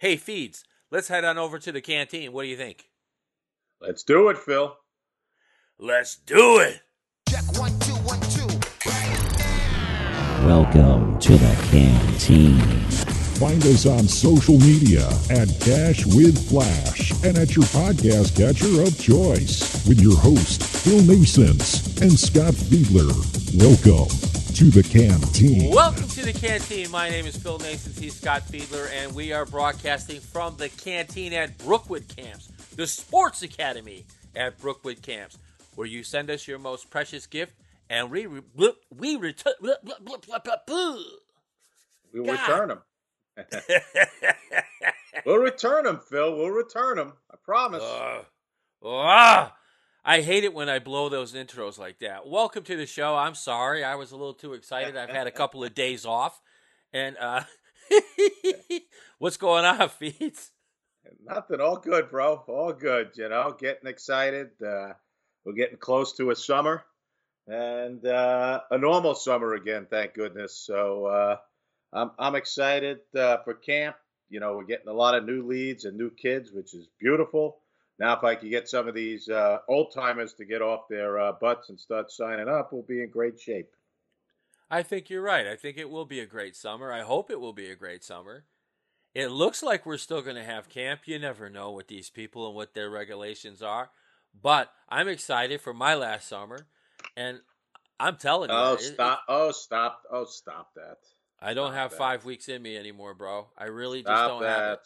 hey, Feeds, let's head on over to the canteen. What do you think? Let's do it, Phil. Let's do it. Check 1, 2, 1, 2. Welcome to the canteen. Find us on social media at Cash with Flash and at your podcast catcher of choice with your host, Phil Naessens and Scott Fiedler. Welcome to the canteen. Welcome to the canteen. My name is Phil Naessens. He's Scott Fiedler, and we are broadcasting from the canteen at Brookwood Camps, the Sports Academy at Brookwood Camps, where you send us your most precious gift, and we return them. We'll return them, Phil. We'll return them. I promise. I hate it when I blow those intros like that. Welcome to the show. I'm sorry. I was a little too excited. I've had a couple of days off. And what's going on, Feeds? Nothing. All good, bro. All good. You know, getting excited. We're getting close to a summer and a normal summer again, thank goodness. So, I'm excited for camp. You know, we're getting a lot of new leads and new kids, which is beautiful. Now, if I can get some of these old-timers to get off their butts and start signing up, we'll be in great shape. I think you're right. I think it will be a great summer. I hope it will be a great summer. It looks like we're still going to have camp. You never know with these people and what their regulations are. But I'm excited for my last summer, and I'm telling you. Oh, stop. Oh, stop. Oh, stop that. I don't have 5 weeks in me anymore, bro. I really just don't have it.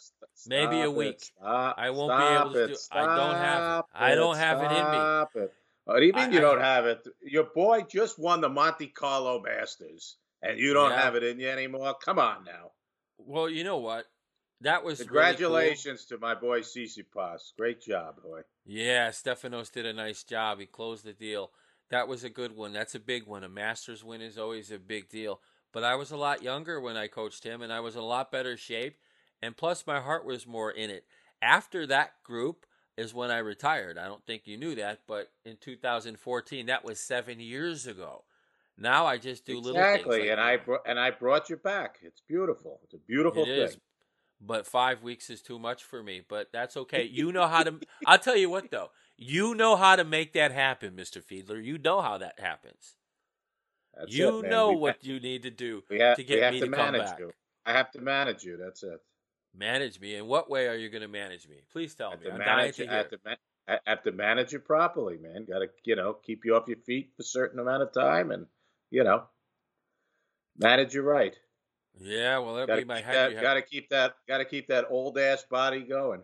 Maybe a week. I won't be able to do it. I don't have it. I don't have it in me. What do you mean you don't have it? Your boy just won the Monte Carlo Masters, and you don't have it in you anymore? Come on now. Well, you know what? That was congratulations really cool. To my boy Tsitsipas. Great job, boy. Yeah, Stefanos did a nice job. He closed the deal. That was a good one. That's a big one. A Masters win is always a big deal. But I was a lot younger when I coached him, and I was in a lot better shape, and plus my heart was more in it. After that group is when I retired. I don't think you knew that, but in 2014, that was 7 years ago. Now I just do little things. Exactly, like and I brought you back. It's beautiful. It's a beautiful thing. It is, but 5 weeks is too much for me, but that's okay. You know how to – I'll tell you what, though. You know how to make that happen, Mr. Fiedler. You know how that happens. That's you it, know we what you need to do to get me to come back. You. I have to manage you. That's it. Manage me? In what way are you going to manage me? Please tell me. I'm dying to hear. I have to manage you properly, man. Got to, you know, keep you off your feet for a certain amount of time and, you know, manage you right. Yeah, well, that'd be my happy. Got to keep that old ass body going.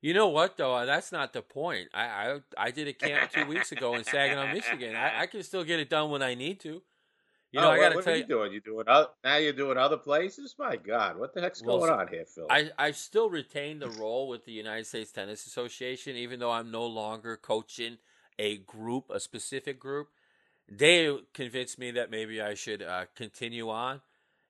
You know what, though? That's not the point. I did a camp 2 weeks ago in Saginaw, Michigan. I can still get it done when I need to. You know, I got to tell you. What are you doing? Now you're doing other places? My God, what the heck's going on here, Phil? I still retain the role with the United States Tennis Association, even though I'm no longer coaching a group, a specific group. They convinced me that maybe I should continue on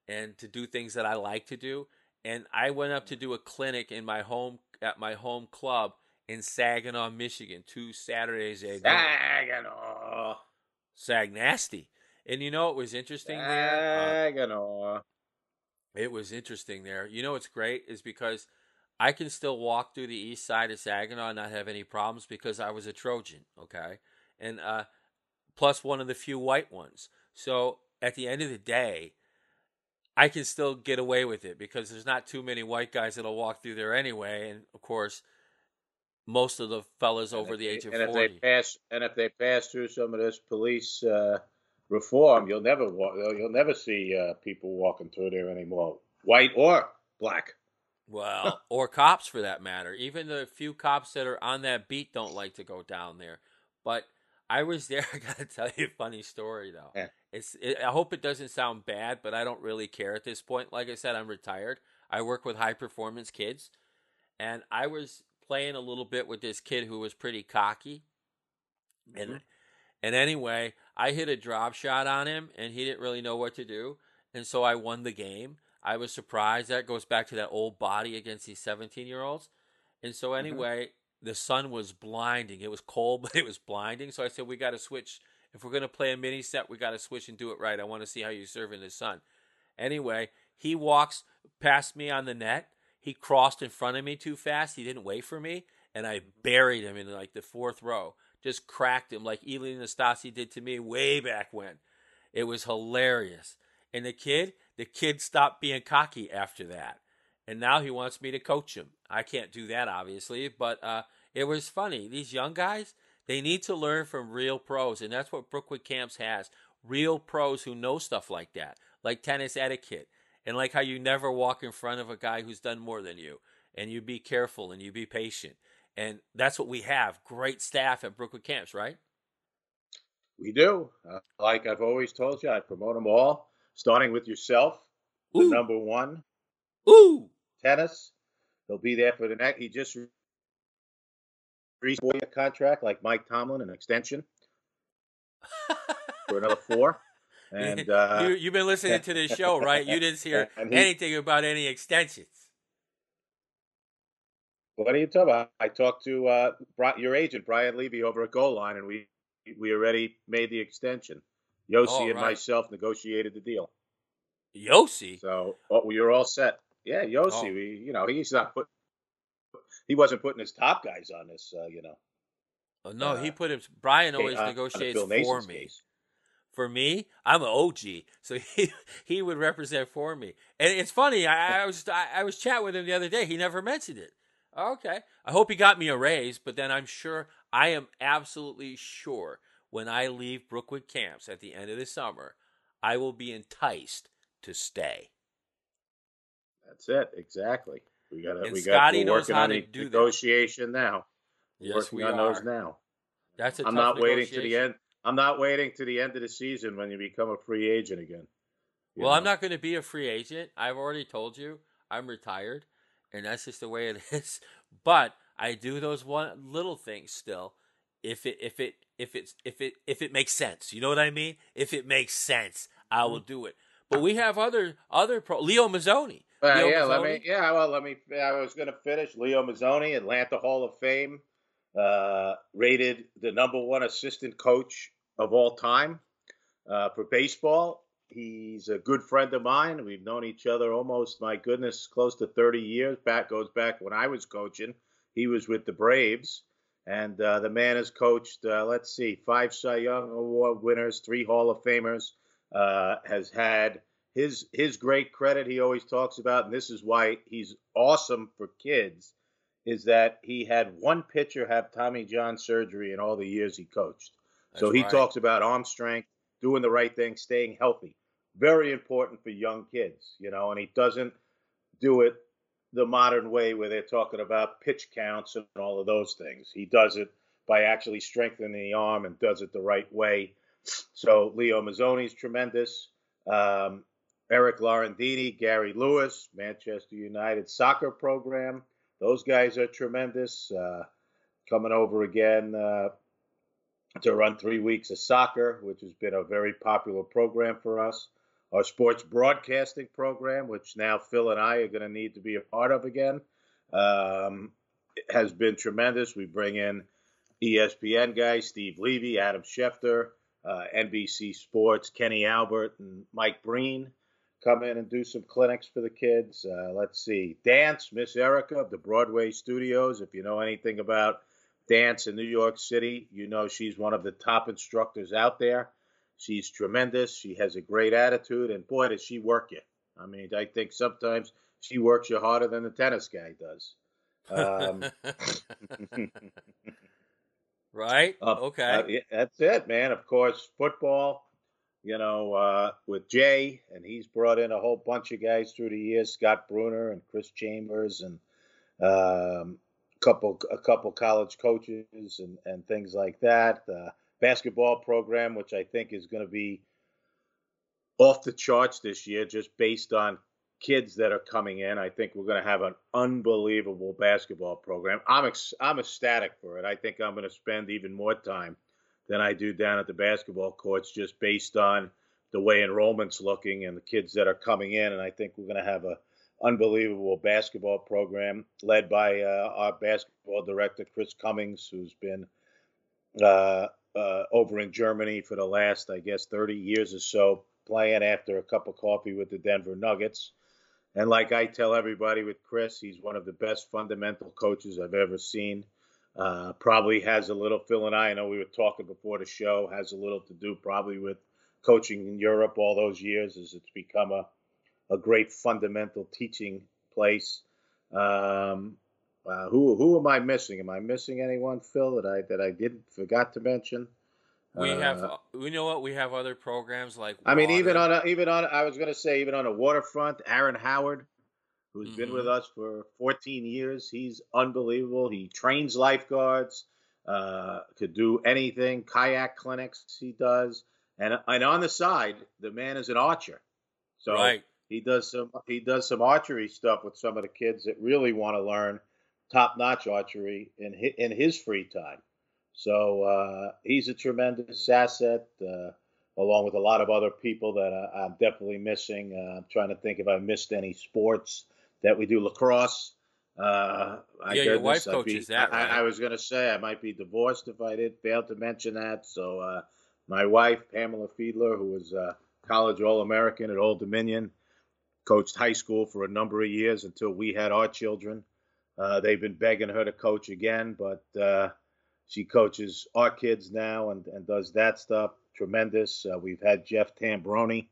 and to do things that I like to do. And I went up to do a clinic in my home at my home club in Saginaw, Michigan, 2 Saturdays ago. Saginaw. Sagnasty. And you know, it was interesting there. Saginaw. It was interesting there. You know what's great is because I can still walk through the east side of Saginaw and not have any problems because I was a Trojan, okay? And plus one of the few white ones. So at the end of the day, I can still get away with it because there's not too many white guys that'll walk through there anyway. And, of course, most of the fellas over the age of 40. If they pass through some of this police reform, you'll never see people walking through there anymore, white or black. Well, or cops for that matter. Even the few cops that are on that beat don't like to go down there. But I was there. I got to tell you a funny story, though. Yeah. I hope it doesn't sound bad, but I don't really care at this point. Like I said, I'm retired. I work with high-performance kids. And I was playing a little bit with this kid who was pretty cocky. Mm-hmm. And anyway, I hit a drop shot on him, and he didn't really know what to do. And so I won the game. I was surprised. That goes back to that old body against these 17-year-olds. And so anyway, the sun was blinding. It was cold, but it was blinding. So I said, we got to switch. If we're going to play a mini set, we got to switch and do it right. I want to see how you serve in the sun. Anyway, he walks past me on the net. He crossed in front of me too fast. He didn't wait for me, and I buried him in like the fourth row. Just cracked him like Ely Nastasi did to me way back when. It was hilarious. And the kid stopped being cocky after that. And now he wants me to coach him. I can't do that, obviously, but it was funny. These young guys, they need to learn from real pros, and that's what Brookwood Camps has. Real pros who know stuff like that, like tennis etiquette, and like how you never walk in front of a guy who's done more than you, and you be careful and you be patient. And that's what we have. Great staff at Brookwood Camps, right? We do. Like I've always told you, I promote them all, starting with yourself, the Ooh. Number one. Ooh! Tennis. They'll be there for the next. He just re-signed a contract like Mike Tomlin, an extension for another 4. And you've been listening to this show, right? You didn't hear anything about any extensions. What are you talking about? I talked to your agent, Brian Levy, over at Goal Line, and we already made the extension. Yossi and myself negotiated the deal. Yossi? So we were all set. Yeah, Yossi. Oh. He wasn't putting his top guys on this, Oh, no, he put him. Brian always negotiates for Naessens me. Case. For me, I'm an OG, so he would represent for me. And it's funny. I was chatting with him the other day. He never mentioned it. Okay. I hope he got me a raise, but then I am absolutely sure when I leave Brookwood Camps at the end of the summer, I will be enticed to stay. That's it. Exactly. We got to work on the negotiation now. Yes, we are. Those now. That's a tough negotiation. I'm not waiting to the end of the season when you become a free agent again. Well, I'm not going to be a free agent. I've already told you I'm retired, and that's just the way it is. But I do those one little things still, if it makes sense. You know what I mean? If it makes sense, I will do it. But we have other pro Leo Mazzoni. I was going to finish. Leo Mazzoni, Atlanta Hall of Fame, rated the number one assistant coach of all time for baseball. He's a good friend of mine. We've known each other close to 30 years. Goes back when I was coaching. He was with the Braves. And the man has coached, 5 Cy Young Award winners, 3 Hall of Famers, has had his great credit he always talks about, and this is why he's awesome for kids, is that he had one pitcher have Tommy John surgery in all the years he coached. So he talks about arm strength, doing the right thing, staying healthy. Very important for young kids, and he doesn't do it the modern way where they're talking about pitch counts and all of those things. He does it by actually strengthening the arm and does it the right way. So Leo Mazzoni is tremendous. Eric Laurentini, Gary Lewis, Manchester United soccer program. Those guys are tremendous. Coming over again to run 3 weeks of soccer, which has been a very popular program for us. Our sports broadcasting program, which now Phil and I are going to need to be a part of again, has been tremendous. We bring in ESPN guys, Steve Levy, Adam Schefter, NBC Sports, Kenny Albert, and Mike Breen come in and do some clinics for the kids. Dance, Miss Erica of the Broadway Studios. If you know anything about dance in New York City, she's one of the top instructors out there. She's tremendous. She has a great attitude, and boy, does she work you. I mean, I think sometimes she works you harder than the tennis guy does. Right? Okay. That's it, man. Of course, football, with Jay, and he's brought in a whole bunch of guys through the years, Scott Bruner and Chris Chambers and a couple college coaches and things like that. Basketball program, which I think is going to be off the charts this year just based on kids that are coming in. I think we're going to have an unbelievable basketball program. I'm ecstatic for it. I think I'm going to spend even more time than I do down at the basketball courts just based on the way enrollment's looking and the kids that are coming in. And I think we're going to have an unbelievable basketball program led by our basketball director, Chris Cummings, who's been over in Germany for the last, 30 years or so, playing after a cup of coffee with the Denver Nuggets. And like I tell everybody with Chris, he's one of the best fundamental coaches I've ever seen. Probably has a little, Phil and I know we were talking before the show, has a little to do probably with coaching in Europe all those years, as it's become a great fundamental teaching place. Who am I missing? Am I missing anyone, Phil, that I forgot to mention? We have other programs like water. I mean, even on a waterfront, Aaron Howard, who's been with us for 14 years. He's unbelievable. He trains lifeguards, could do anything. Kayak clinics he does. And on the side, the man is an archer. So right. he does some archery stuff with some of the kids that really want to learn top-notch archery in his free time. So he's a tremendous asset, along with a lot of other people that I'm definitely missing. I'm trying to think if I missed any sports that we do. Lacrosse. Your wife coaches that, right? I was going to say I might be divorced if I didn't fail to mention that. So my wife, Pamela Fiedler, who was a college All-American at Old Dominion, coached high school for a number of years until we had our children. They've been begging her to coach again, but she coaches our kids now and does that stuff. Tremendous. We've had Jeff Tambroni,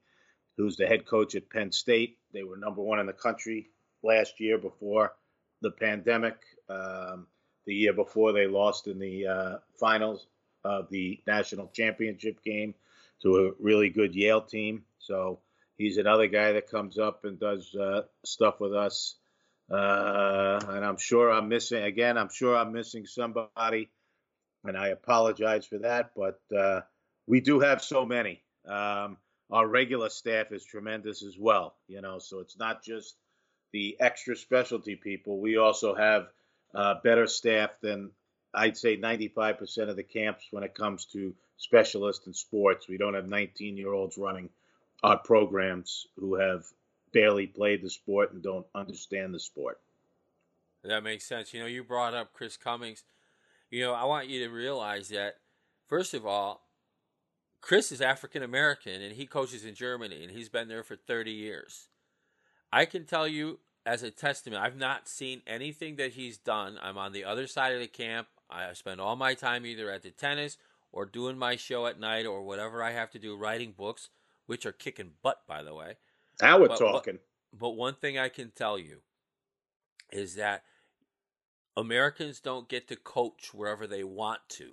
who's the head coach at Penn State. They were #1 in the country last year before the pandemic. The year before, they lost in the finals of the national championship game to a really good Yale team. So he's another guy that comes up and does stuff with us. And I'm sure I'm missing somebody, and I apologize for that, but we do have so many. Our regular staff is tremendous as well, so it's not just the extra specialty people. We also have better staff than I'd say 95% of the camps when it comes to specialists in sports. We don't have 19-year-olds running our programs who have barely played the sport and don't understand the sport. That makes sense. You brought up Chris Cummings. I want you to realize that, first of all, Chris is African-American, and he coaches in Germany, and he's been there for 30 years. I can tell you as a testament, I've not seen anything that he's done. I'm on the other side of the camp. I spend all my time either at the tennis or doing my show at night or whatever I have to do, writing books, which are kicking butt, by the way. Now we're talking. But one thing I can tell you is that Americans don't get to coach wherever they want to.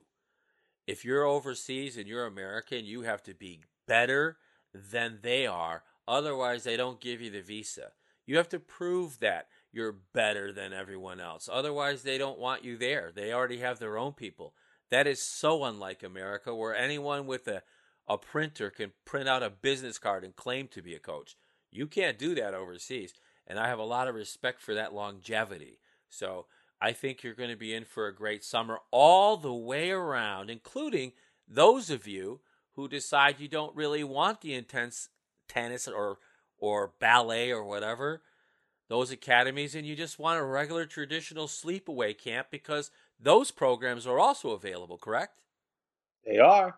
If you're overseas and you're American, you have to be better than they are. Otherwise, they don't give you the visa. You have to prove that you're better than everyone else. Otherwise, they don't want you there. They already have their own people. That is so unlike America, where anyone with a printer can print out a business card and claim to be a coach. You can't do that overseas. And I have a lot of respect for that longevity. So I think you're going to be in for a great summer all the way around, including those of you who decide you don't really want the intense tennis or ballet or whatever, those academies, and you just want a regular traditional sleepaway camp, because those programs are also available, correct? They are.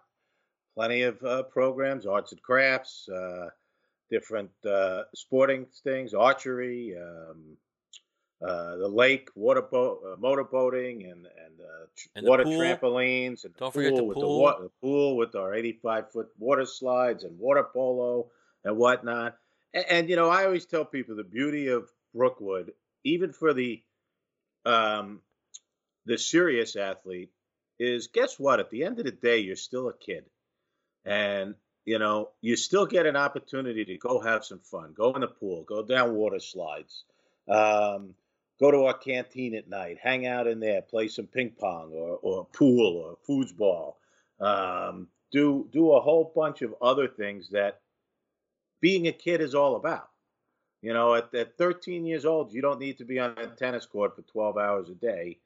Plenty of programs, arts and crafts, different sporting things, archery, the lake, motorboating, and water trampolines, and the pool with our 85-foot water slides and water polo and whatnot. And I always tell people the beauty of Brookwood, even for the serious athlete, is guess what? At the end of the day, you're still a kid, and you still get an opportunity to go have some fun, go in the pool, go down water slides. Go to our canteen at night, hang out in there, play some ping pong or pool or foosball. Do a whole bunch of other things that being a kid is all about. At 13 years old, you don't need to be on a tennis court for 12 hours a day.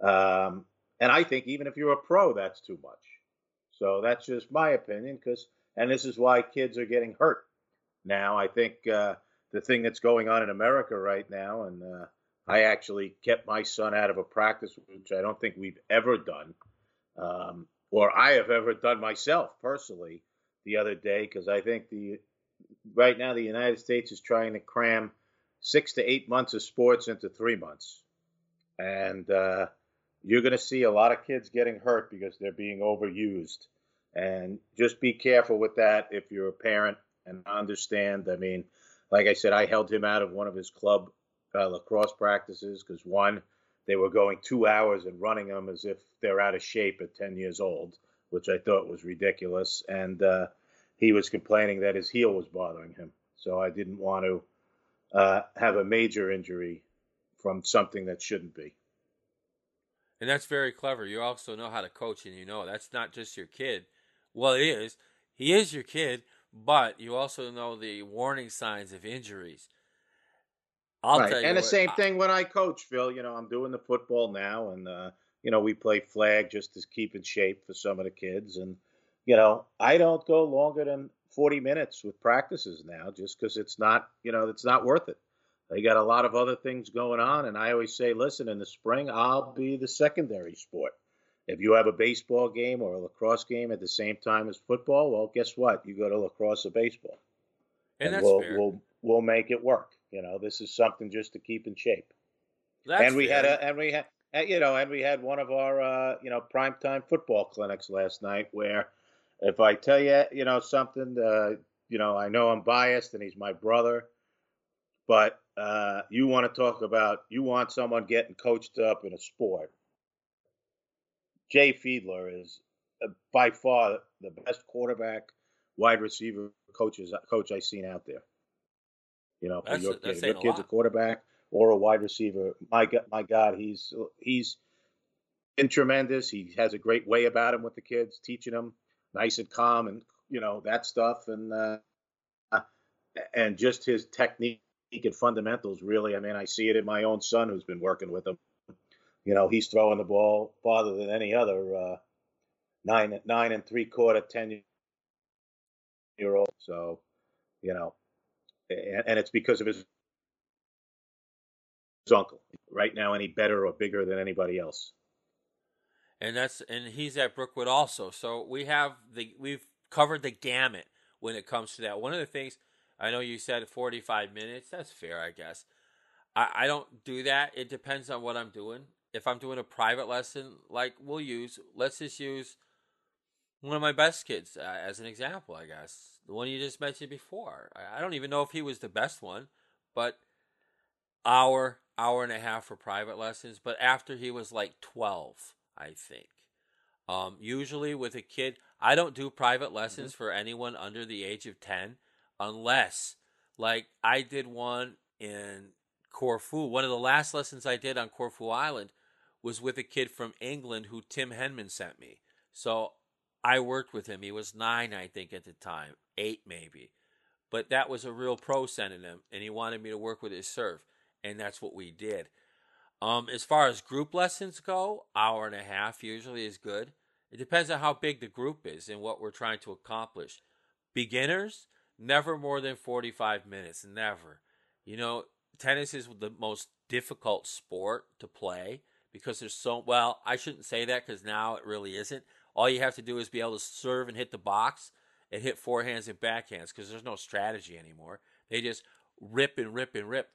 And I think even if you're a pro, that's too much. So that's just my opinion, and this is why kids are getting hurt now. I think the thing that's going on in America right now, and I actually kept my son out of a practice, which I don't think we've ever done, or I have ever done myself personally the other day, because I think right now the United States is trying to cram 6 to 8 months of sports into 3 months. And you're going to see a lot of kids getting hurt because they're being overused. And just be careful with that if you're a parent and understand. I mean, like I said, I held him out of one of his club lacrosse practices because, one, they were going 2 hours and running them as if they're out of shape at 10 years old, which I thought was ridiculous. And he was complaining that his heel was bothering him. So I didn't want to have a major injury from something that shouldn't be. And that's very clever. You also know how to coach, and you know that's not just your kid. Well, it is. He is your kid, but you also know the warning signs of injuries. I'll tell you. And the same thing when I coach, Phil. You know, I'm doing the football now, and, you know, we play flag just to keep in shape for some of the kids. And, you know, I don't go longer than 40 minutes with practices now just because it's not, you know, it's not worth it. They got a lot of other things going on. And I always say, listen, in the spring, I'll be the secondary sport. If you have a baseball game or a lacrosse game at the same time as football, well, guess what? You go to lacrosse or baseball. And that's fair. We'll make it work. You know, this is something just to keep in shape. And we had one of our, you know, primetime football clinics last night where if I tell you, you know, something, you know, I know I'm biased and he's my brother, but you want to talk about, you want someone getting coached up in a sport. Jay Fiedler is by far the best quarterback, wide receiver coach I've seen out there. You know, for your kid. Your kid's a quarterback or a wide receiver. My God, he's been tremendous. He has a great way about him with the kids, teaching them nice and calm and, you know, that stuff. And just his technique and fundamentals, really. I mean, I see it in my own son who's been working with him. You know, he's throwing the ball farther than any other 9 and three-quarter, 10-year-old. So, you know, and it's because of his uncle. Right now, any better or bigger than anybody else. And he's at Brookwood also. So we've covered the gamut when it comes to that. One of the things, I know you said 45 minutes. That's fair, I guess. I don't do that. It depends on what I'm doing. If I'm doing a private lesson, like let's just use one of my best kids as an example, I guess. The one you just mentioned before. I don't even know if he was the best one, but hour and a half for private lessons. But after he was like 12, I think. Usually with a kid, I don't do private lessons for anyone under the age of 10 unless, like, I did one in Corfu. One of the last lessons I did on Corfu Island was with a kid from England who Tim Henman sent me. So I worked with him. He was 9, I think, at the time, 8 maybe. But that was a real pro sending him, and he wanted me to work with his serve, and that's what we did. As far as group lessons go, hour and a half usually is good. It depends on how big the group is and what we're trying to accomplish. Beginners, never more than 45 minutes, never. You know, tennis is the most difficult sport to play because there's well, I shouldn't say that because now it really isn't. All you have to do is be able to serve and hit the box and hit forehands and backhands because there's no strategy anymore. They just rip and rip and rip.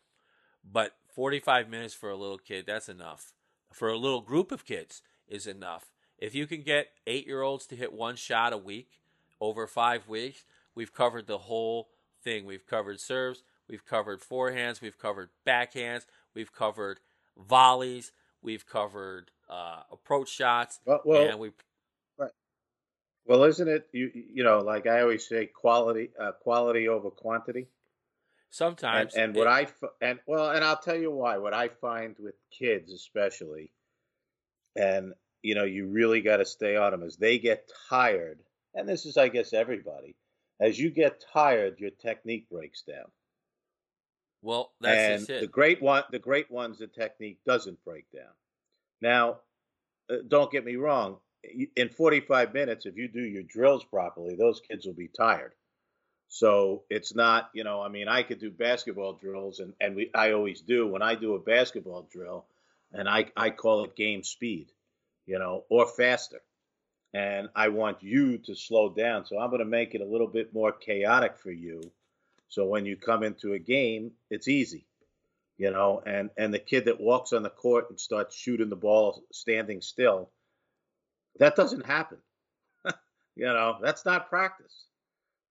But 45 minutes for a little kid, that's enough. For a little group of kids is enough. If you can get 8-year-olds to hit one shot a week over 5 weeks, we've covered the whole thing. We've covered serves. We've covered forehands. We've covered backhands. We've covered volleys. We've covered approach shots. Well, isn't it, you know, like I always say, quality over quantity? Sometimes. And I'll tell you why. What I find with kids especially, and, you know, you really got to stay on them, is they get tired. And this is, I guess, everybody. As you get tired, your technique breaks down. Well, that's just it. The great ones, the technique doesn't break down. Now, don't get me wrong. In 45 minutes, if you do your drills properly, those kids will be tired. So it's not, you know, I mean, I could do basketball drills, and I always do. When I do a basketball drill, and I call it game speed, you know, or faster. And I want you to slow down. So I'm going to make it a little bit more chaotic for you. So when you come into a game, it's easy. you know, and the kid that walks on the court and starts shooting the ball standing still, that doesn't happen. You know, that's not practice.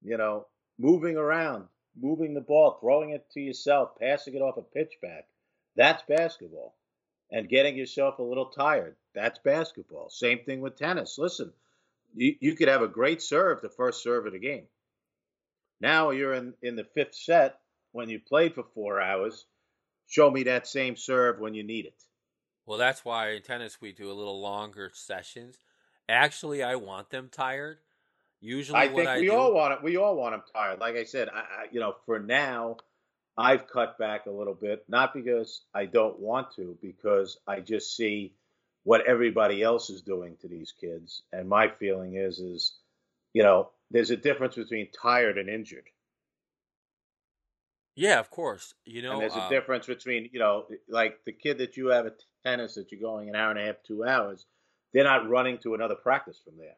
You know, moving around, moving the ball, throwing it to yourself, passing it off a pitch back, that's basketball. And getting yourself a little tired, that's basketball. Same thing with tennis. Listen, you could have a great serve the first serve of the game. Now you're in the fifth set when you played for 4 hours. Show me that same serve when you need it. Well, that's why in tennis we do a little longer sessions. Actually, I want them tired. Usually, we all want them tired. Like I said, I you know, for now, I've cut back a little bit, not because I don't want to, because I just see what everybody else is doing to these kids. And my feeling is you know, there's a difference between tired and injured. Yeah, of course. You know, and there's a difference between, you know, like the kid that you have at tennis that you're going an hour and a half, 2 hours. They're not running to another practice from there.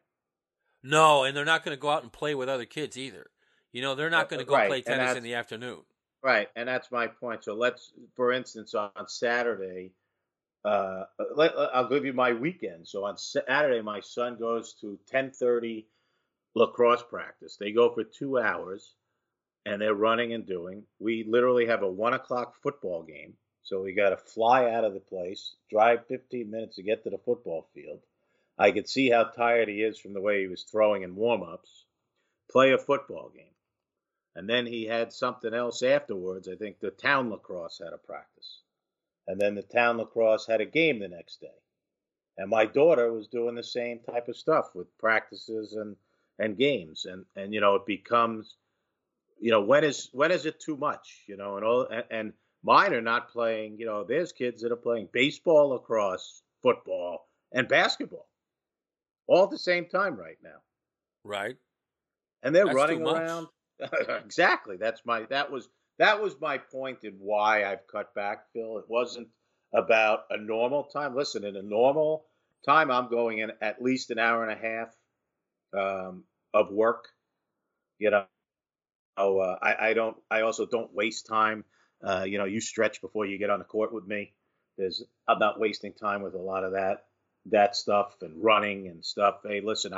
No, and they're not going to go out and play with other kids either. You know, they're not going to go play tennis in the afternoon. Right, and that's my point. So let's, for instance, on Saturday, I'll give you my weekend. So on Saturday, my son goes to 10:30 lacrosse practice. They go for 2 hours, and they're running and doing. We literally have a 1 o'clock football game. So we got to fly out of the place, drive 15 minutes to get to the football field. I could see how tired he is from the way he was throwing in warm-ups. Play a football game. And then he had something else afterwards. I think the town lacrosse had a practice. And then the town lacrosse had a game the next day. And my daughter was doing the same type of stuff with practices and games. And you know, it becomes, you know, when is it too much? You know, and mine are not playing, you know, there's kids that are playing baseball, lacrosse, football, and basketball all at the same time right now. Right. And they're running around. Exactly. That was my point in why I've cut back, Phil. It wasn't about a normal time. Listen, in a normal time, I'm going in at least an hour and a half of work. You know, I also don't waste time. You know, you stretch before you get on the court with me. I'm not wasting time with a lot of that stuff and running and stuff. Hey, listen,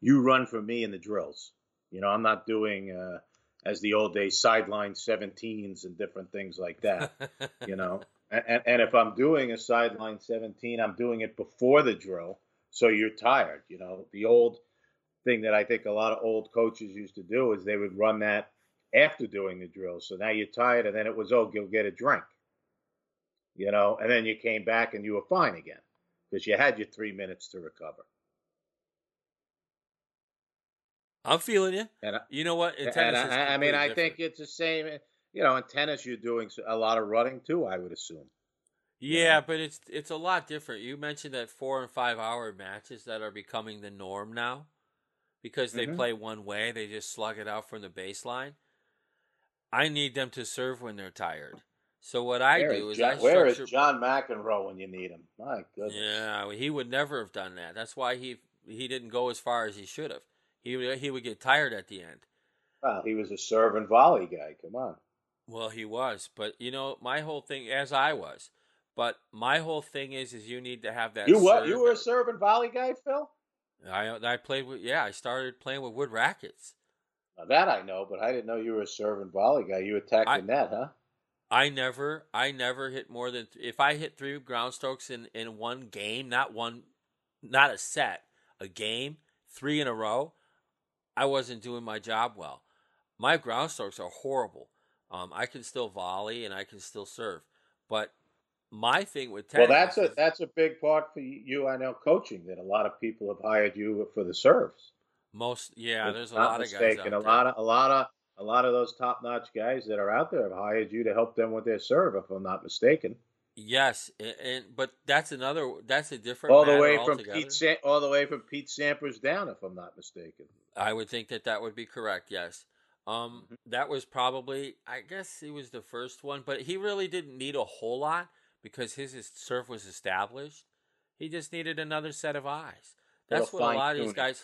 you run for me in the drills. You know, I'm not doing, as the old days, sideline 17s and different things like that, you know. And if I'm doing a sideline 17, I'm doing it before the drill, so you're tired. You know, the old thing that I think a lot of old coaches used to do is they would run that after doing the drill. So now you're tired, and then it was, oh, go get a drink, you know. And then you came back and you were fine again because you had your 3 minutes to recover. I'm feeling you. And you know what? In tennis, I mean, I think it's the same. You know, in tennis, you're doing a lot of running too, I would assume. Yeah, you know? But it's a lot different. You mentioned that 4 and 5 hour matches that are becoming the norm now because they play one way. They just slug it out from the baseline. I need them to serve when they're tired. So what I do is I structure. Where is John McEnroe when you need him? My goodness. Yeah, he would never have done that. That's why he didn't go as far as he should have. He would get tired at the end. Well, he was a serve and volley guy. Come on. Well, he was. But, you know, my whole thing, as I was. But my whole thing is you need to have that. You were a serve and volley guy, Phil? I played with, yeah, I started playing with wood rackets. Now that I know, but I didn't know you were a serve and volley guy. You attacked the net, huh? I never hit more than, if I hit 3 ground strokes in one game, not a set, a game, 3 in a row, I wasn't doing my job well. My ground strokes are horrible. I can still volley and I can still serve, but my thing with tennis. Well, that's a big part for you. I know coaching that a lot of people have hired you for the serves. Most, yeah, there's a lot of guys out there. A lot of those top notch guys that are out there have hired you to help them with their serve, if I'm not mistaken. Yes, but that's a different all the way from Pete Sampras down, if I'm not mistaken. I would think that would be correct. Yes, that was probably, I guess he was the first one, but he really didn't need a whole lot because his serve was established. He just needed another set of eyes. That's what a lot of these guys.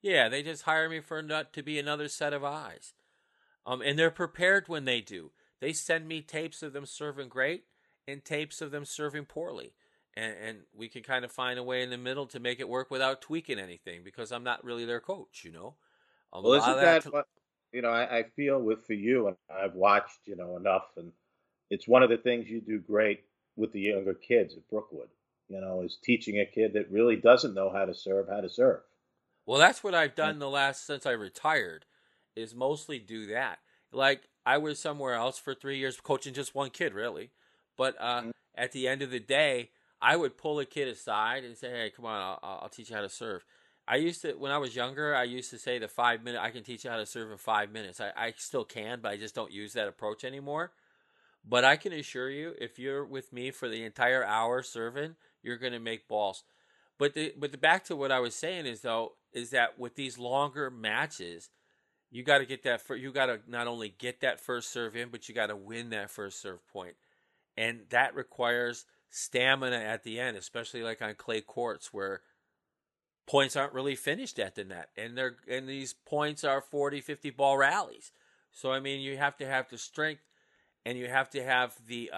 Yeah, they just hire me to be another set of eyes, and they're prepared when they do. They send me tapes of them serving great and tapes of them serving poorly. And we can kind of find a way in the middle to make it work without tweaking anything, because I'm not really their coach, you know. Well, isn't that what, you know, I feel with for you, and I've watched, you know, enough, and it's one of the things you do great with the younger kids at Brookwood, you know, is teaching a kid that really doesn't know how to serve how to serve. Well, that's what I've done the last, since I retired, is mostly do that. Like, I was somewhere else for 3 years coaching just one kid, really. But at the end of the day, I would pull a kid aside and say, hey, come on, I'll teach you how to serve. I used to, when I was younger, I used to say I can teach you how to serve in 5 minutes. I still can, but I just don't use that approach anymore. But I can assure you, if you're with me for the entire hour serving, you're going to make balls. But back to what I was saying is, though, is that with these longer matches, you got to get that. You got to not only get that first serve in, but you got to win that first serve point, and that requires stamina at the end, especially like on clay courts where points aren't really finished at the net, and these points are 40, 50 ball rallies. So I mean, you have to have the strength, and you have to have the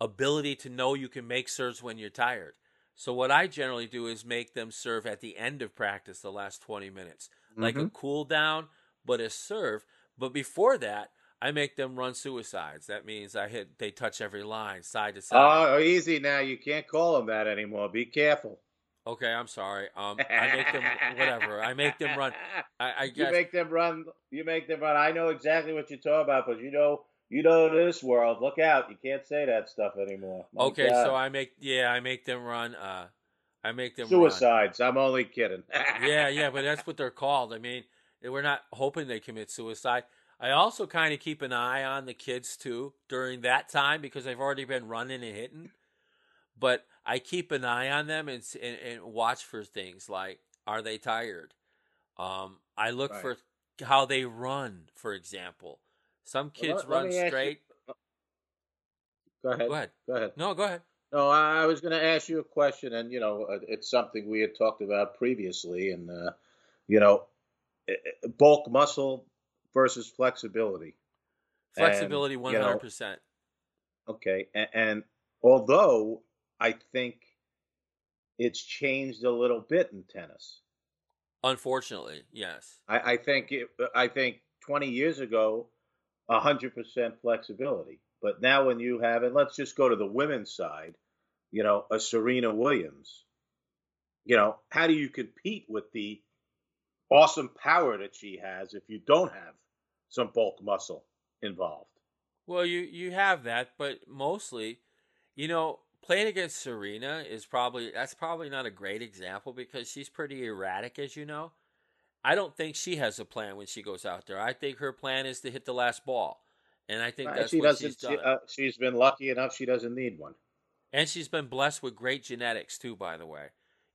ability to know you can make serves when you're tired. So what I generally do is make them serve at the end of practice, the last 20 minutes, like a cool down, but a serve. But before that, I make them run suicides. That means they touch every line, side to side. Oh, easy now. You can't call them that anymore. Be careful. Okay, I'm sorry. I make them whatever. I make them run. I guess. You make them run. I know exactly what you're talking about, but you know this world. Look out! You can't say that stuff anymore. My okay, God. So I make them run. I make them suicides. Run. I'm only kidding. yeah, but that's what they're called. I mean, we're not hoping they commit suicide. I also kind of keep an eye on the kids, too, during that time because they've already been running and hitting. But I keep an eye on them and watch for things like, are they tired? I look for how they run, for example. Some kids run straight. Go ahead. No, go ahead. No, I was going to ask you a question, and, you know, it's something we had talked about previously. And, you know, bulk muscle versus flexibility. Flexibility, and, 100%. You know, okay. And although I think it's changed a little bit in tennis. Unfortunately, yes. I think 20 years ago, 100% flexibility. But now when you have, and let's just go to the women's side, you know, a Serena Williams, you know, how do you compete with the awesome power that she has if you don't have some bulk muscle involved? Well, you have that, but mostly, you know, playing against Serena is probably not a great example because she's pretty erratic, as you know. I don't think she has a plan when she goes out there. I think her plan is to hit the last ball, and I think that's what she's done. She's been lucky enough; she doesn't need one, and she's been blessed with great genetics too, by the way.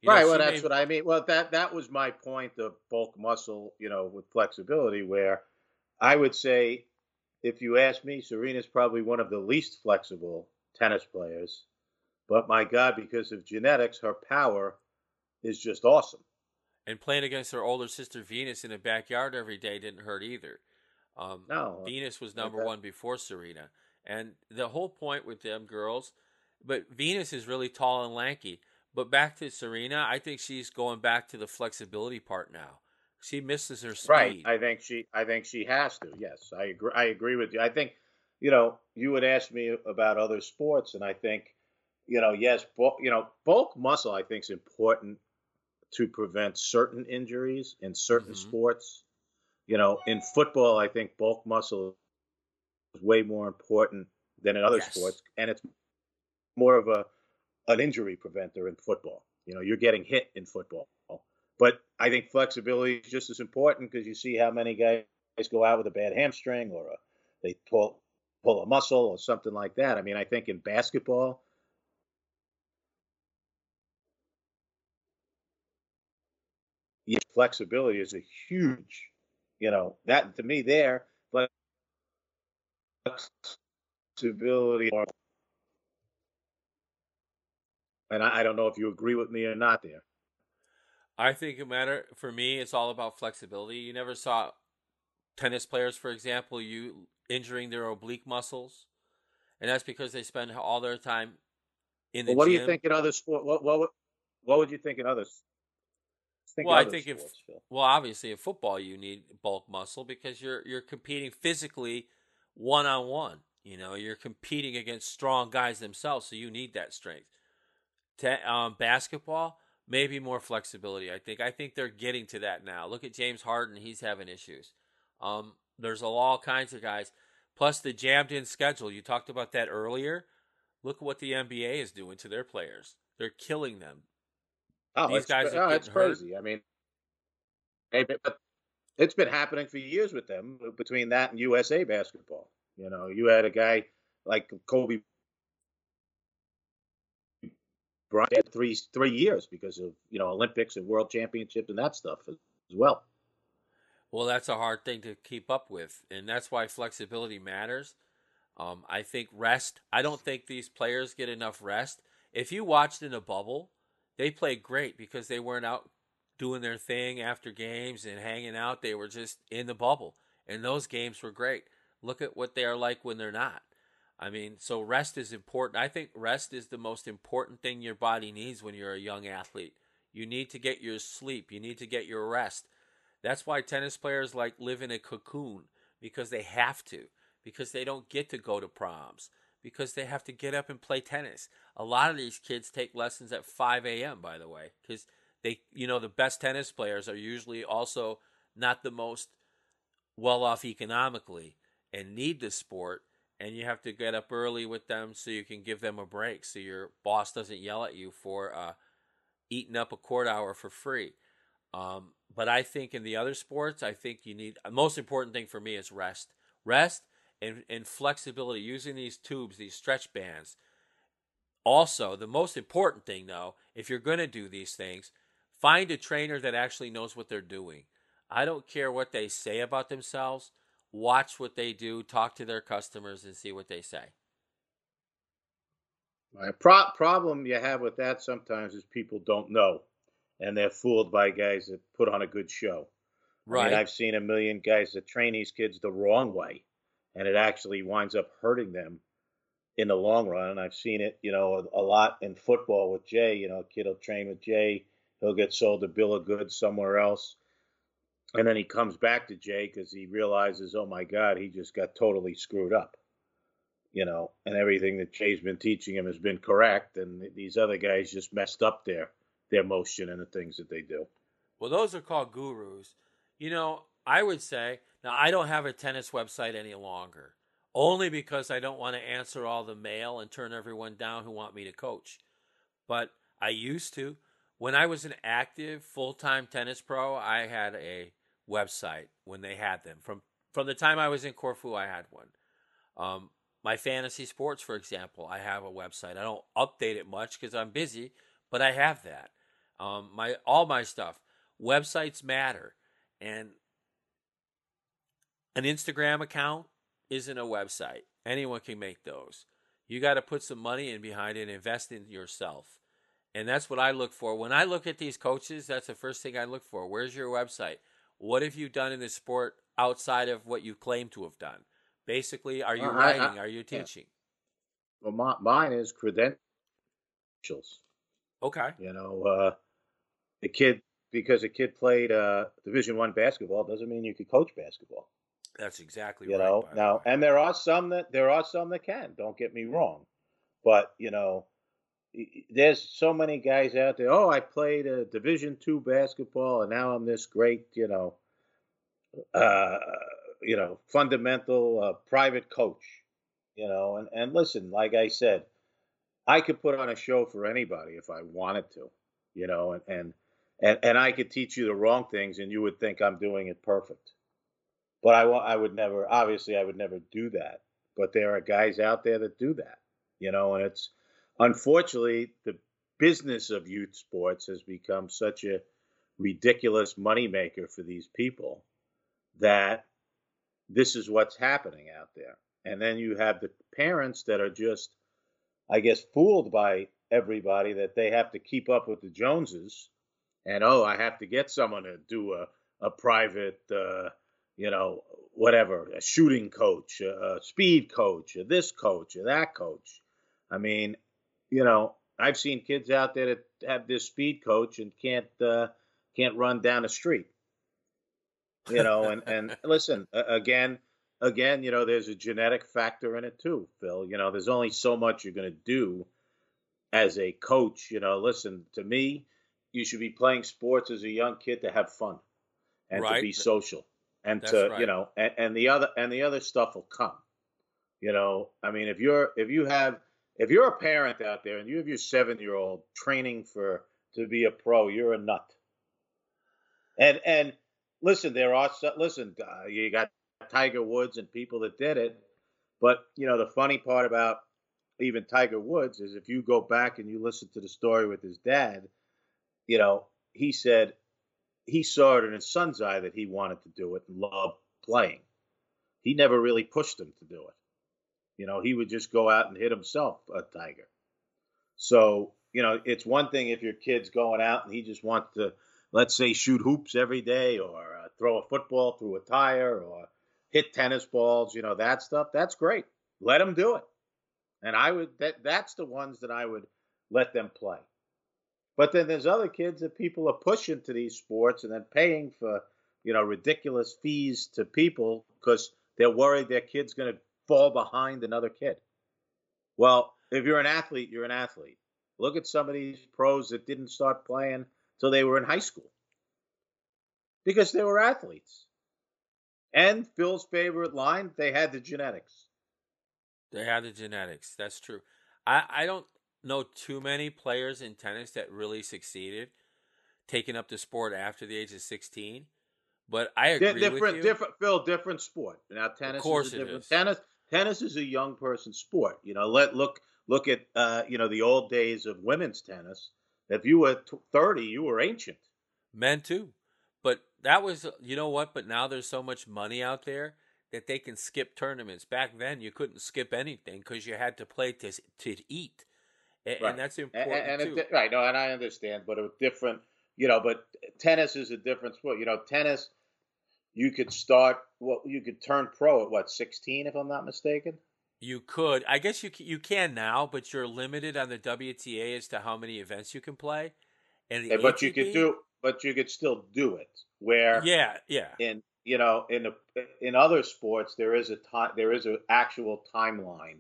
You know, well, that's what I mean. Well, that was my point of bulk muscle, you know, with flexibility, where I would say, if you ask me, Serena's probably one of the least flexible tennis players. But my God, because of genetics, her power is just awesome. And playing against her older sister Venus in the backyard every day didn't hurt either. No. Venus was number one before Serena. And the whole point with them girls, but Venus is really tall and lanky. But back to Serena, I think she's going back to the flexibility part now. She misses her speed. Right. I think she has to. Yes, I agree with you. I think, you know, you would ask me about other sports, and I think, you know, yes, you know, bulk muscle I think is important to prevent certain injuries in certain sports. You know, in football, I think bulk muscle is way more important than in other sports, and it's more of an injury preventer in football. You know, you're getting hit in football. But I think flexibility is just as important because you see how many guys go out with a bad hamstring or they pull a muscle or something like that. I mean, I think in basketball, yeah, flexibility is a huge, you know, that to me there, flexibility. And I don't know if you agree with me or not there. I think it matter for me, it's all about flexibility. You never saw tennis players, for example, you injuring their oblique muscles, and that's because they spend all their time in the gym. Well, what do you think in other sports? What would you think in others? Well, I think obviously in football you need bulk muscle because you're competing physically one-on-one. You know, you're competing against strong guys themselves, so you need that strength. Basketball, maybe more flexibility. I think they're getting to that now. Look at James Harden; he's having issues. There's all kinds of guys. Plus the jammed-in schedule. You talked about that earlier. Look at what the NBA is doing to their players. They're killing them. Oh, it's crazy. I mean, but it's been happening for years with them between that and USA basketball. You know, you had a guy like Kobe Bryant 3 years because of, you know, Olympics and World Championships and that stuff as well. Well, that's a hard thing to keep up with, and that's why flexibility matters. I think rest. I don't think these players get enough rest. If you watched in a bubble, they played great because they weren't out doing their thing after games and hanging out. They were just in the bubble, and those games were great. Look at what they are like when they're not. I mean, so rest is important. I think rest is the most important thing your body needs when you're a young athlete. You need to get your sleep. You need to get your rest. That's why tennis players like live in a cocoon, because they have to, because they don't get to go to proms, because they have to get up and play tennis. A lot of these kids take lessons at 5 a.m., by the way, because they, you know, the best tennis players are usually also not the most well-off economically and need the sport, and you have to get up early with them so you can give them a break, so your boss doesn't yell at you for eating up a court hour for free. But I think in the other sports, I think you need – the most important thing for me is rest. Rest and flexibility, using these tubes, these stretch bands. Also, the most important thing, though, if you're going to do these things, find a trainer that actually knows what they're doing. I don't care what they say about themselves. Watch what they do, talk to their customers, and see what they say. My problem you have with that sometimes is people don't know, and they're fooled by guys that put on a good show. Right. I mean, I've seen a million guys that train these kids the wrong way, and it actually winds up hurting them in the long run. And I've seen it, you know, a lot in football with Jay. You know, a kid will train with Jay. He'll get sold a bill of goods somewhere else. And then he comes back to Jay because he realizes, oh, my God, he just got totally screwed up. You know, and everything that Jay's been teaching him has been correct. And these other guys just messed up their motion and the things that they do. Well, those are called gurus. You know, I would say, now I don't have a tennis website any longer, only because I don't want to answer all the mail and turn everyone down who want me to coach. But I used to. When I was an active full-time tennis pro, I had a website when they had them. From the time I was in Corfu, I had one. My fantasy sports, for example, I have a website. I don't update it much because I'm busy, but I have that. All my stuff. Websites matter. And an Instagram account isn't a website. Anyone can make those. You got to put some money in behind it and invest in yourself. And that's what I look for. When I look at these coaches, that's the first thing I look for. Where's your website? What have you done in this sport outside of what you claim to have done? Basically, are you writing? Are you teaching? Yeah. Well, mine is credentials. Okay. You know, because a kid played Division I basketball doesn't mean you could coach basketball. That's exactly right. You know, now, and there are some that can. Don't get me wrong, but you know, there's so many guys out there. Oh, I played a Division II basketball, and now I'm this great, fundamental private coach. You know, and listen, like I said, I could put on a show for anybody if I wanted to. You know, and I could teach you the wrong things, and you would think I'm doing it perfect. But I would never. Obviously, I would never do that. But there are guys out there that do that. You know, and it's. Unfortunately, the business of youth sports has become such a ridiculous moneymaker for these people that this is what's happening out there. And then you have the parents that are just, I guess, fooled by everybody that they have to keep up with the Joneses. And, oh, I have to get someone to do a private you know, whatever, a shooting coach, a speed coach, or this coach, or that coach. I mean, you know, I've seen kids out there that have this speed coach and can't run down a street. You know, and listen, again, you know, there's a genetic factor in it too, Phil. You know, there's only so much you're going to do as a coach. You know, listen, to me, you should be playing sports as a young kid to have fun and right. to be social and that's to, right. you know, and the other stuff will come. You know, I mean, if you're a parent out there and you have your 7-year-old training to be a pro, you're a nut. And listen, you got Tiger Woods and people that did it. But, you know, the funny part about even Tiger Woods is if you go back and you listen to the story with his dad, you know, he said he saw it in his son's eye that he wanted to do it and loved playing. He never really pushed him to do it. You know, he would just go out and hit himself, a Tiger. So, you know, it's one thing if your kid's going out and he just wants to, let's say, shoot hoops every day or throw a football through a tire or hit tennis balls, you know, that stuff, that's great. Let them do it. And I would, that's the ones that I would let them play. But then there's other kids that people are pushing to these sports and then paying for, you know, ridiculous fees to people because they're worried their kid's going to fall behind another kid. Well, if you're an athlete, you're an athlete. Look at some of these pros that didn't start playing till they were in high school because they were athletes. And Phil's favorite line, they had the genetics. They had the genetics. That's true. I don't know too many players in tennis that really succeeded taking up the sport after the age of 16, but I agree with you. Different sport. Now, tennis, of course, is a different. Tennis is a young person sport. You know, look at you know, the old days of women's tennis. If you were 30, you were ancient. Men too. But that was, you know what? But now there's so much money out there that they can skip tournaments. Back then, you couldn't skip anything because you had to play to eat, right. And that's important too. Right? No, and I understand, but it was different. You know, but tennis is a different sport. You know, tennis, you could start. Well, you could turn pro at 16, if I'm not mistaken. You could. I guess you can now, but you're limited on the WTA as to how many events you can play. And but ATP, you could do. But you could still do it. Where in, you know, in other sports there is an actual timeline,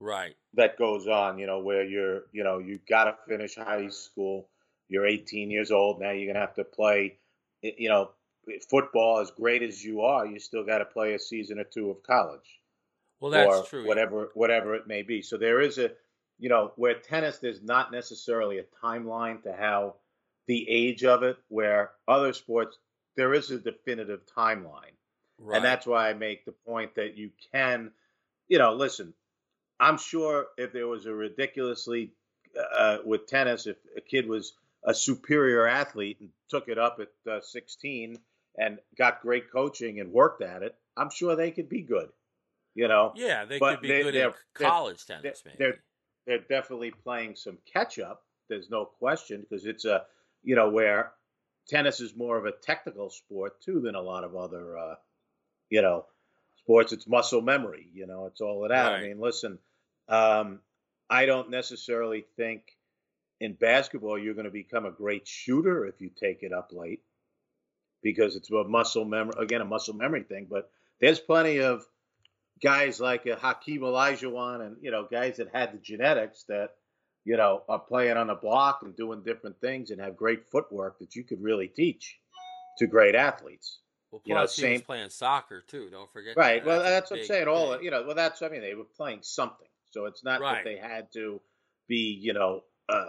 right? That goes on. You know, where you got to finish high school. You're 18 years old now. You're gonna have to play. You know, football, as great as you are, you still got to play a season or two of college. Well, that's true. Whatever it may be. So there is a, you know, where tennis, there's not necessarily a timeline to how the age of it, where other sports, there is a definitive timeline. Right. And that's why I make the point that you can, you know, listen, I'm sure if there was a ridiculously, with tennis, if a kid was a superior athlete and took it up at 16 and got great coaching and worked at it, I'm sure they could be good. You know, yeah, they could be good in college tennis. Maybe they're definitely playing some catch up. There's no question, because it's a, you know, where tennis is more of a technical sport too than a lot of other, you know, sports. It's muscle memory. You know, it's all of that. Right. I mean, listen, I don't necessarily think in basketball you're going to become a great shooter if you take it up late, because it's a muscle memory thing. But there's plenty of guys like Hakeem Olajuwon and, you know, guys that had the genetics that, you know, are playing on the block and doing different things and have great footwork that you could really teach to great athletes. Well, plus, you know, he was playing soccer too. Don't forget. Right. Well, that's what I'm saying. All, you know, well, that's, I mean, they were playing something. So it's not that they had to be, you know,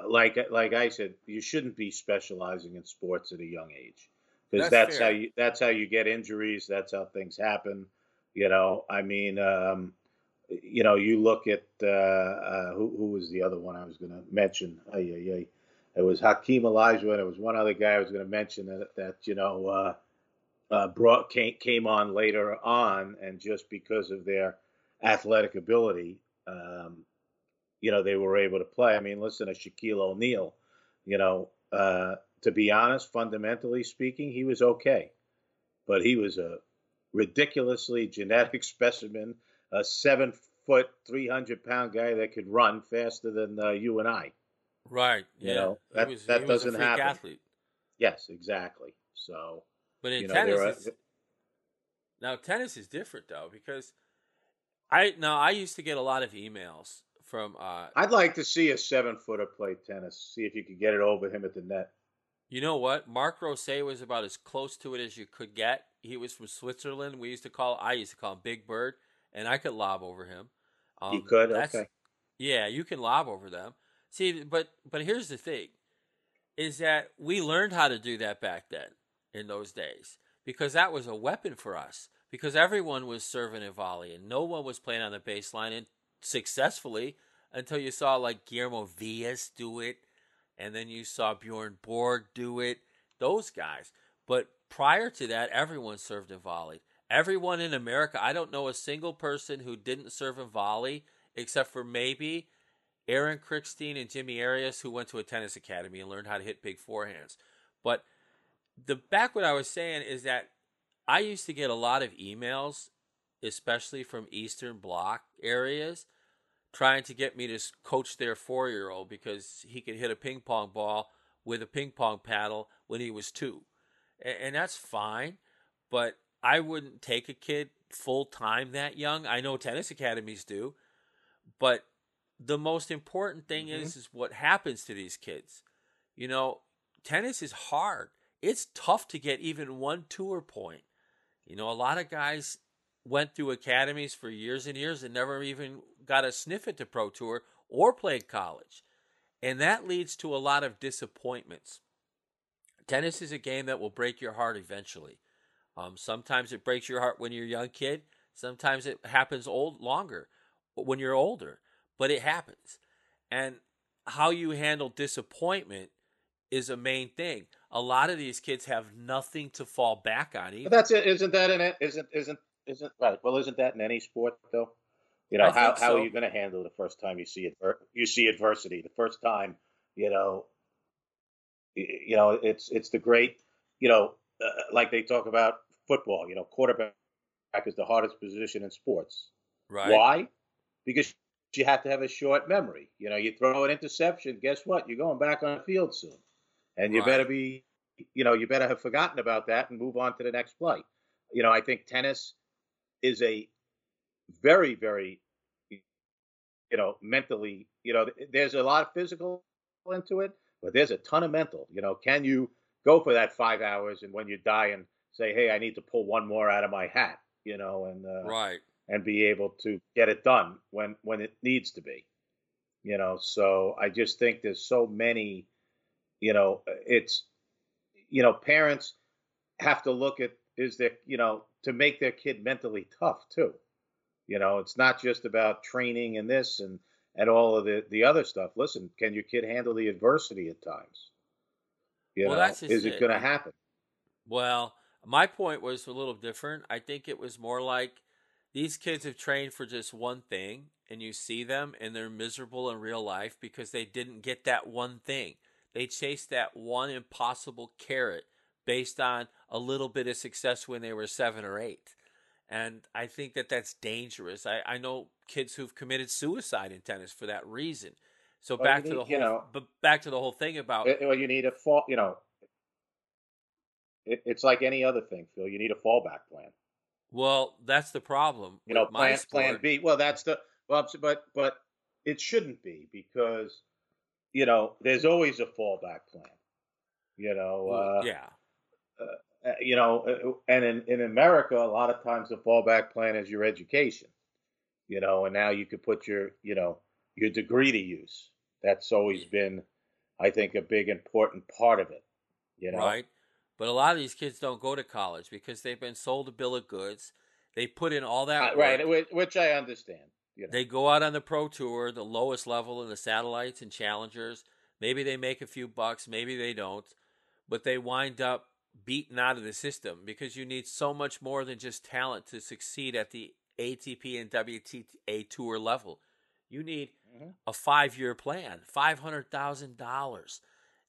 like I said, you shouldn't be specializing in sports at a young age, because that's how you get injuries. That's how things happen. You know, I mean, you know, you look at who was the other one I was going to mention? It was Hakeem Olajuwon. It was one other guy I was going to mention that you know, came on later on, and just because of their athletic ability, you know, they were able to play. I mean, listen to Shaquille O'Neal. You know, to be honest, fundamentally speaking, he was okay, but he was a ridiculously genetic specimen, a 7-foot, 300-pound guy that could run faster than you and I. Right. Yeah. You know, that doesn't happen. He was a freak athlete. Yes, exactly. So, but in tennis is different though, because I used to get a lot of emails from. I'd like to see a 7-footer play tennis. See if you could get it over him at the net. You know what? Mark Rosé was about as close to it as you could get. He was from Switzerland. I used to call him Big Bird, and I could lob over him. You could? Okay. Yeah, you can lob over them. See, but here's the thing, is that we learned how to do that back then in those days because that was a weapon for us because everyone was serving a volley and no one was playing on the baseline and successfully until you saw like Guillermo Villas do it and then you saw Bjorn Borg do it, those guys. But prior to that, everyone served a volley. Everyone in America, I don't know a single person who didn't serve a volley except for maybe Aaron Crickstein and Jimmy Arias, who went to a tennis academy and learned how to hit big forehands. But what I was saying is that I used to get a lot of emails, especially from Eastern Bloc areas, trying to get me to coach their 4-year-old because he could hit a ping pong ball with a ping pong paddle when he was 2. And that's fine, but I wouldn't take a kid full time that young. I know tennis academies do, but the most important thing is what happens to these kids. You know, tennis is hard. It's tough to get even one tour point. You know, a lot of guys went through academies for years and years and never even got a sniff at the pro tour or played college. And that leads to a lot of disappointments. Tennis is a game that will break your heart eventually. Sometimes it breaks your heart when you're a young kid. Sometimes it happens longer when you're older. But it happens. And how you handle disappointment is a main thing. A lot of these kids have nothing to fall back on either. But that's it. Isn't that in it? Isn't right. Well, isn't that in any sport though? You know, how are you going to handle the first time you see adversity? The first time, you know, it's the great, like they talk about football, quarterback is the hardest position in sports. Right. Why? Because you have to have a short memory. You know, you throw an interception, guess what? You're going back on the field soon. And you better be, you better have forgotten about that and move on to the next play. You know, I think tennis is a very, very, mentally, there's a lot of physical into it, but there's a ton of mental. You know, can you go for that 5 hours and when you die and say, hey, I need to pull one more out of my hat, and be able to get it done when it needs to be, So I just think there's so many, parents have to look at to make their kid mentally tough too. It's not just about training and this and all of the other stuff. Listen, can your kid handle the adversity at times? Is it going to happen? Well, my point was a little different. I think it was more like, these kids have trained for just one thing, and you see them, and they're miserable in real life because they didn't get that one thing. They chased that one impossible carrot based on a little bit of success when they were 7 or 8. And I think that that's dangerous. I know kids who've committed suicide in tennis for that reason. So back to the whole thing about – well, you need a fall – it's like any other thing, Phil. You need a fallback plan. Well, that's the problem. Plan B. Well, that's but it shouldn't be because, there's always a fallback plan, and in America, a lot of times the fallback plan is your education, and now you could put your, your degree to use. That's always been, I think, a big important part of it, Right. But a lot of these kids don't go to college because they've been sold a bill of goods. They put in all that work. Right, which I understand. They go out on the pro tour, the lowest level in the satellites and challengers. Maybe they make a few bucks. Maybe they don't. But they wind up beaten out of the system because you need so much more than just talent to succeed at the ATP and WTA tour level. You need a 5-year plan, $500,000.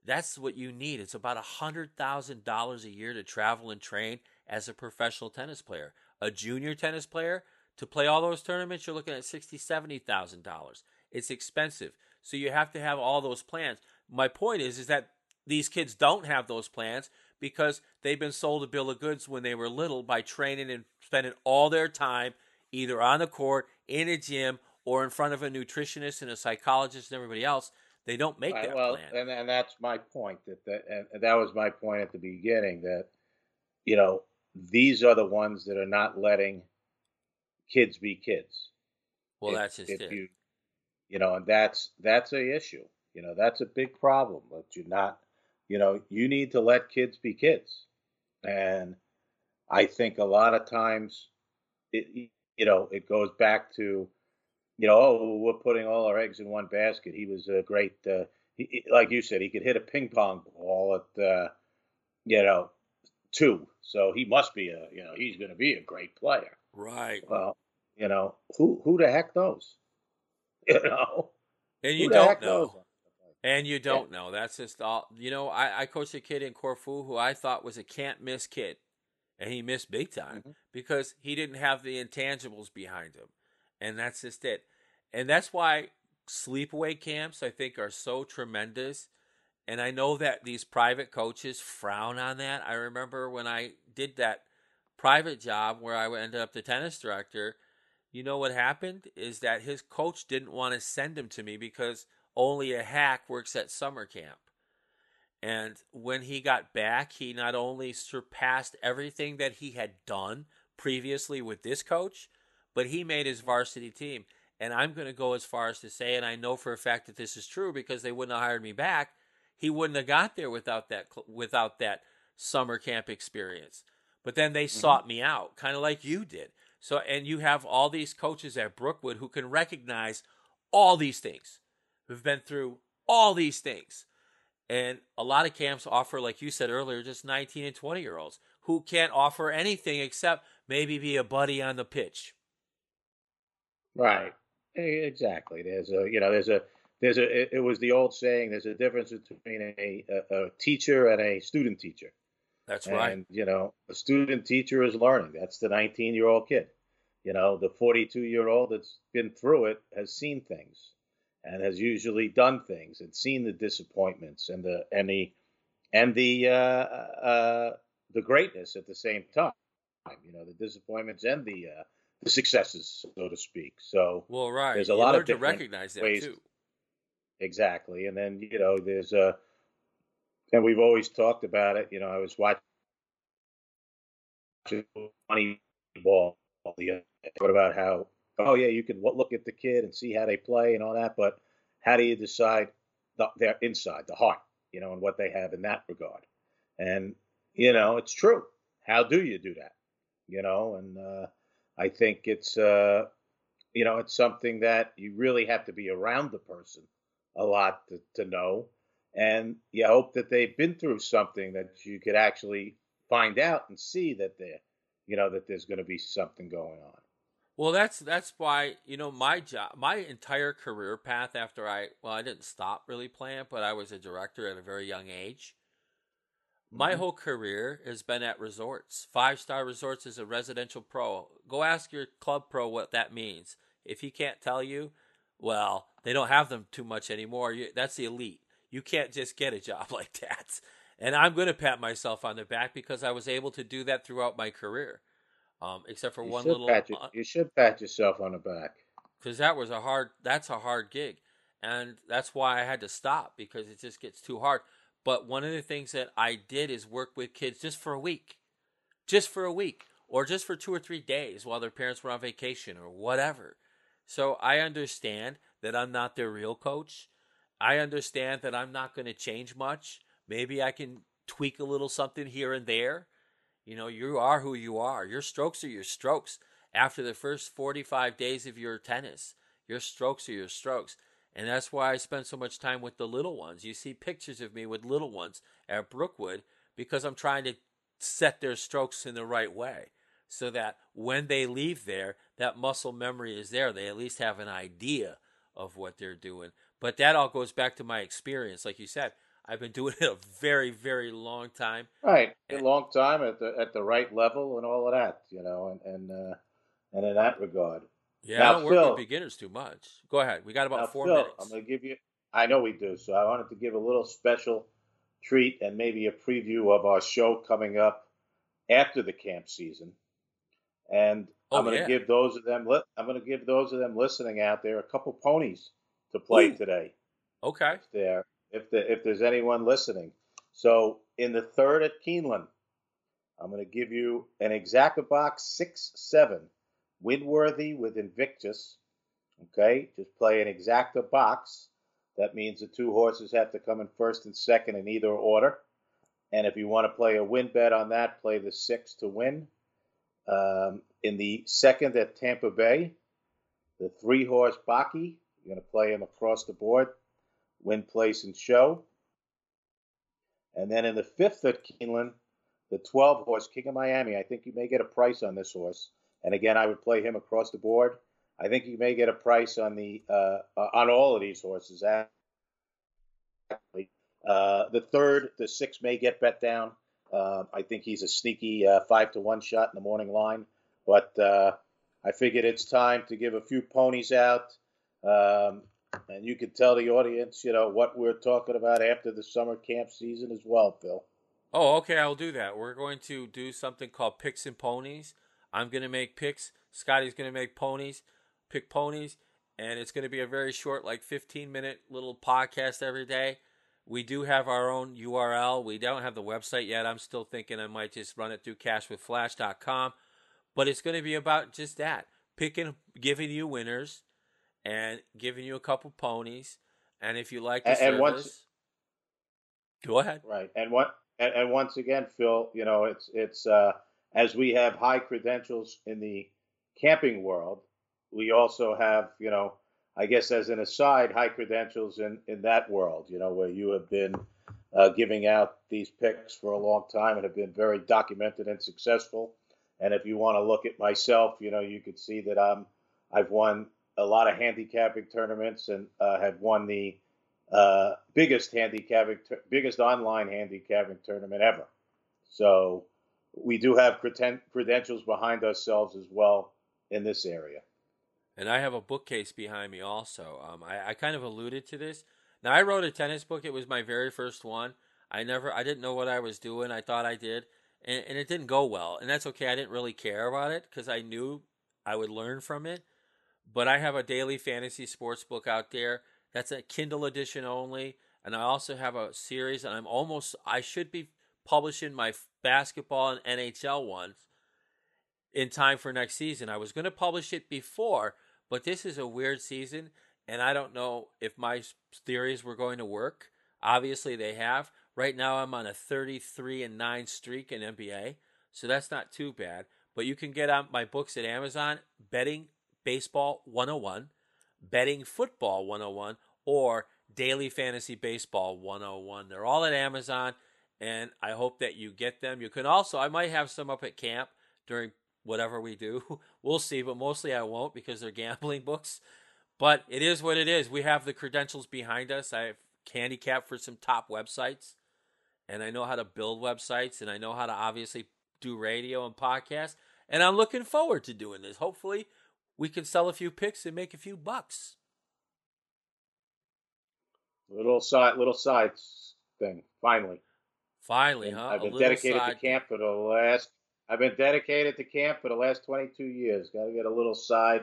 That's what you need. It's about $100,000 a year to travel and train as a professional tennis player. a junior tennis player, to play all those tournaments, you're looking at $60,000, $70,000. It's expensive. So you have to have all those plans. My point is that these kids don't have those plans because they've been sold a bill of goods when they were little by training and spending all their time either on the court, in a gym, or in front of a nutritionist and a psychologist and everybody else. They don't make that plan. And that's my point. That was my point at the beginning, that, you know, these are the ones that are not letting kids be kids. Well, that's just it. You know, and that's a issue. You know, that's a big problem. That you're not, you know, you need to let kids be kids. And I think a lot of times, you know, it goes back to, you know, oh, we're putting all our eggs in one basket. He was a great, like you said, he could hit a ping pong ball at, you know, two. So he must be a, you know, he's going to be a great player. Right. Well, you know, who the heck knows? You know, and you don't know. And you don't know. That's just all. You know, I coached a kid in Corfu who I thought was a can't miss kid, and he missed big time because he didn't have the intangibles behind him. And that's just it. And that's why sleepaway camps, I think, are so tremendous. And I know that these private coaches frown on that. I remember when I did that private job where I ended up the tennis director, you know what happened is that his coach didn't want to send him to me because only a hack works at summer camp. And when he got back, he not only surpassed everything that he had done previously with this coach, but he made his varsity team. And I'm going to go as far as to say, and I know for a fact that this is true because they wouldn't have hired me back, he wouldn't have got there without that summer camp experience. But then they sought me out, kind of like you did. So, and you have all these coaches at Brookwood who can recognize all these things, who've been through all these things. And a lot of camps offer, like you said earlier, just 19 and 20-year-olds who can't offer anything except maybe be a buddy on the pitch. Right. Exactly. It was the old saying, there's a difference between a teacher and a student teacher. That's right. And, you know, a student teacher is learning. That's the 19-year-old kid. You know, the 42-year-old that's been through it has seen things and has usually done things and seen the disappointments and the greatness at the same time. You know, the disappointments and the successes, so to speak. So, well, right. There's a lot of different ways to recognize that too. Exactly. And then, you know, there's and we've always talked about it. You know, I was watching Moneyball the other day. What about how, oh, yeah, you can look at the kid and see how they play and all that, but how do you decide their inside, the heart, you know, and what they have in that regard? And, you know, it's true. How do you do that? You know, and I think it's, you know, it's something that you really have to be around the person a lot to know. And you hope that they've been through something that you could actually find out and see that they're, you know, that there's going to be something going on. Well, that's why, you know, my job, my entire career path after I didn't stop really playing, but I was a director at a very young age. My whole career has been at resorts. 5-star resorts is a residential pro. Go ask your club pro what that means. If he can't tell you, well, they don't have them too much anymore. That's the elite. You can't just get a job like that. And I'm going to pat myself on the back because I was able to do that throughout my career, except for one little... You should pat yourself on the back. Because that's a hard gig. And that's why I had to stop because it just gets too hard. But one of the things that I did is work with kids just for a week, or just for 2 or 3 days while their parents were on vacation or whatever. So I understand that I'm not their real coach. I understand that I'm not going to change much. Maybe I can tweak a little something here and there. You know, you are who you are. Your strokes are your strokes. After the first 45 days of your tennis, your strokes are your strokes. And that's why I spend so much time with the little ones. You see pictures of me with little ones at Brookwood because I'm trying to set their strokes in the right way so that when they leave there, that muscle memory is there. They at least have an idea of what they're doing. But that all goes back to my experience. Like you said, I've been doing it a very, very long time. Right, and a long time at the right level and all of that, you know, and in that regard. Yeah, now, I don't work with beginners too much. Go ahead. We got about 4 minutes. I'm going to give you. I know we do, so I wanted to give a little special treat and maybe a preview of our show coming up after the camp season. And I'm going to give those of them listening out there a couple ponies to play today. Okay. If there's anyone listening. So in the third at Keeneland, I'm going to give you an Exactabox 6-7, Winworthy with Invictus. Okay, just play an Exactabox. That means the two horses have to come in first and second in either order. And if you want to play a win bet on that, play the 6 to win. In the second at Tampa Bay, the 3-horse Baki, you're going to play him across the board, win, place, and show. And then in the 5th at Keeneland, the 12-horse King of Miami. I think you may get a price on this horse. And again, I would play him across the board. I think you may get a price on on all of these horses. The third, the 6 may get bet down. I think he's a sneaky 5-1 shot in the morning line. But I figured it's time to give a few ponies out. And you can tell the audience, you know, what we're talking about after the summer camp season as well, Phil. Oh, okay, I'll do that. We're going to do something called Picks and Ponies. I'm going to make picks. Scotty's going to make ponies, and it's going to be a very short, like 15-minute little podcast every day. We do have our own URL. We don't have the website yet. I'm still thinking I might just run it through cashwithflash.com, but it's going to be about just that, picking, giving you winners and giving you a couple ponies. And if you like the service, go ahead. Right. And once again, Phil, you know, it's as we have high credentials in the camping world, we also have, you know, I guess as an aside, high credentials in that world, you know, where you have been giving out these picks for a long time and have been very documented and successful. And if you want to look at myself, you know, you could see that I've won a lot of handicapping tournaments and have won the biggest online handicapping tournament ever. So we do have credentials behind ourselves as well in this area. And I have a bookcase behind me also. I kind of alluded to this. Now, I wrote a tennis book. It was my very first one. I didn't know what I was doing. I thought I did. And it didn't go well. And that's okay. I didn't really care about it because I knew I would learn from it. But I have a daily fantasy sports book out there. That's a Kindle edition only. And I also have a series. And I should be publishing my basketball and NHL ones in time for next season. I was going to publish it before, but this is a weird season, and I don't know if my theories were going to work. Obviously, they have. Right now, I'm on a 33-9 streak in NBA, so that's not too bad. But you can get out my books at Amazon, Betting Baseball 101, Betting Football 101, or Daily Fantasy Baseball 101. They're all at Amazon, and I hope that you get them. You can also, I might have some up at camp during whatever we do. We'll see, but mostly I won't because they're gambling books. But it is what it is. We have the credentials behind us. I have handicapped for some top websites, and I know how to build websites, and I know how to obviously do radio and podcasts, and I'm looking forward to doing this. Hopefully we can sell a few picks and make a few bucks. Little side thing, finally, and huh? I've been dedicated to camp for the last 22 years. Got to get a little side.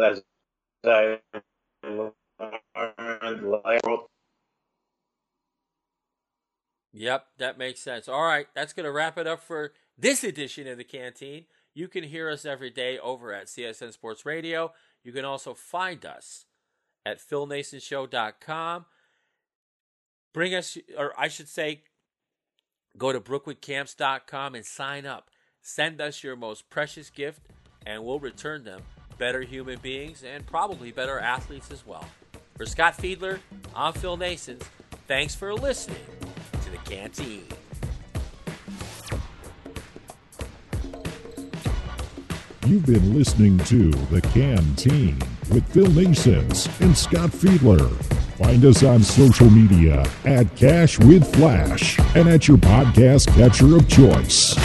As I learned. Yep, that makes sense. All right, that's going to wrap it up for this edition of The Canteen. You can hear us every day over at CSN Sports Radio. You can also find us at philnaessenshow.com. Go to brookwoodcamps.com and sign up. Send us your most precious gift, and we'll return them better human beings and probably better athletes as well. For Scott Fiedler, I'm Phil Naessens. Thanks for listening to The Canteen. You've been listening to The Canteen with Phil Naessens and Scott Fiedler. Find us on social media at Cash with Flash and at your podcast catcher of choice.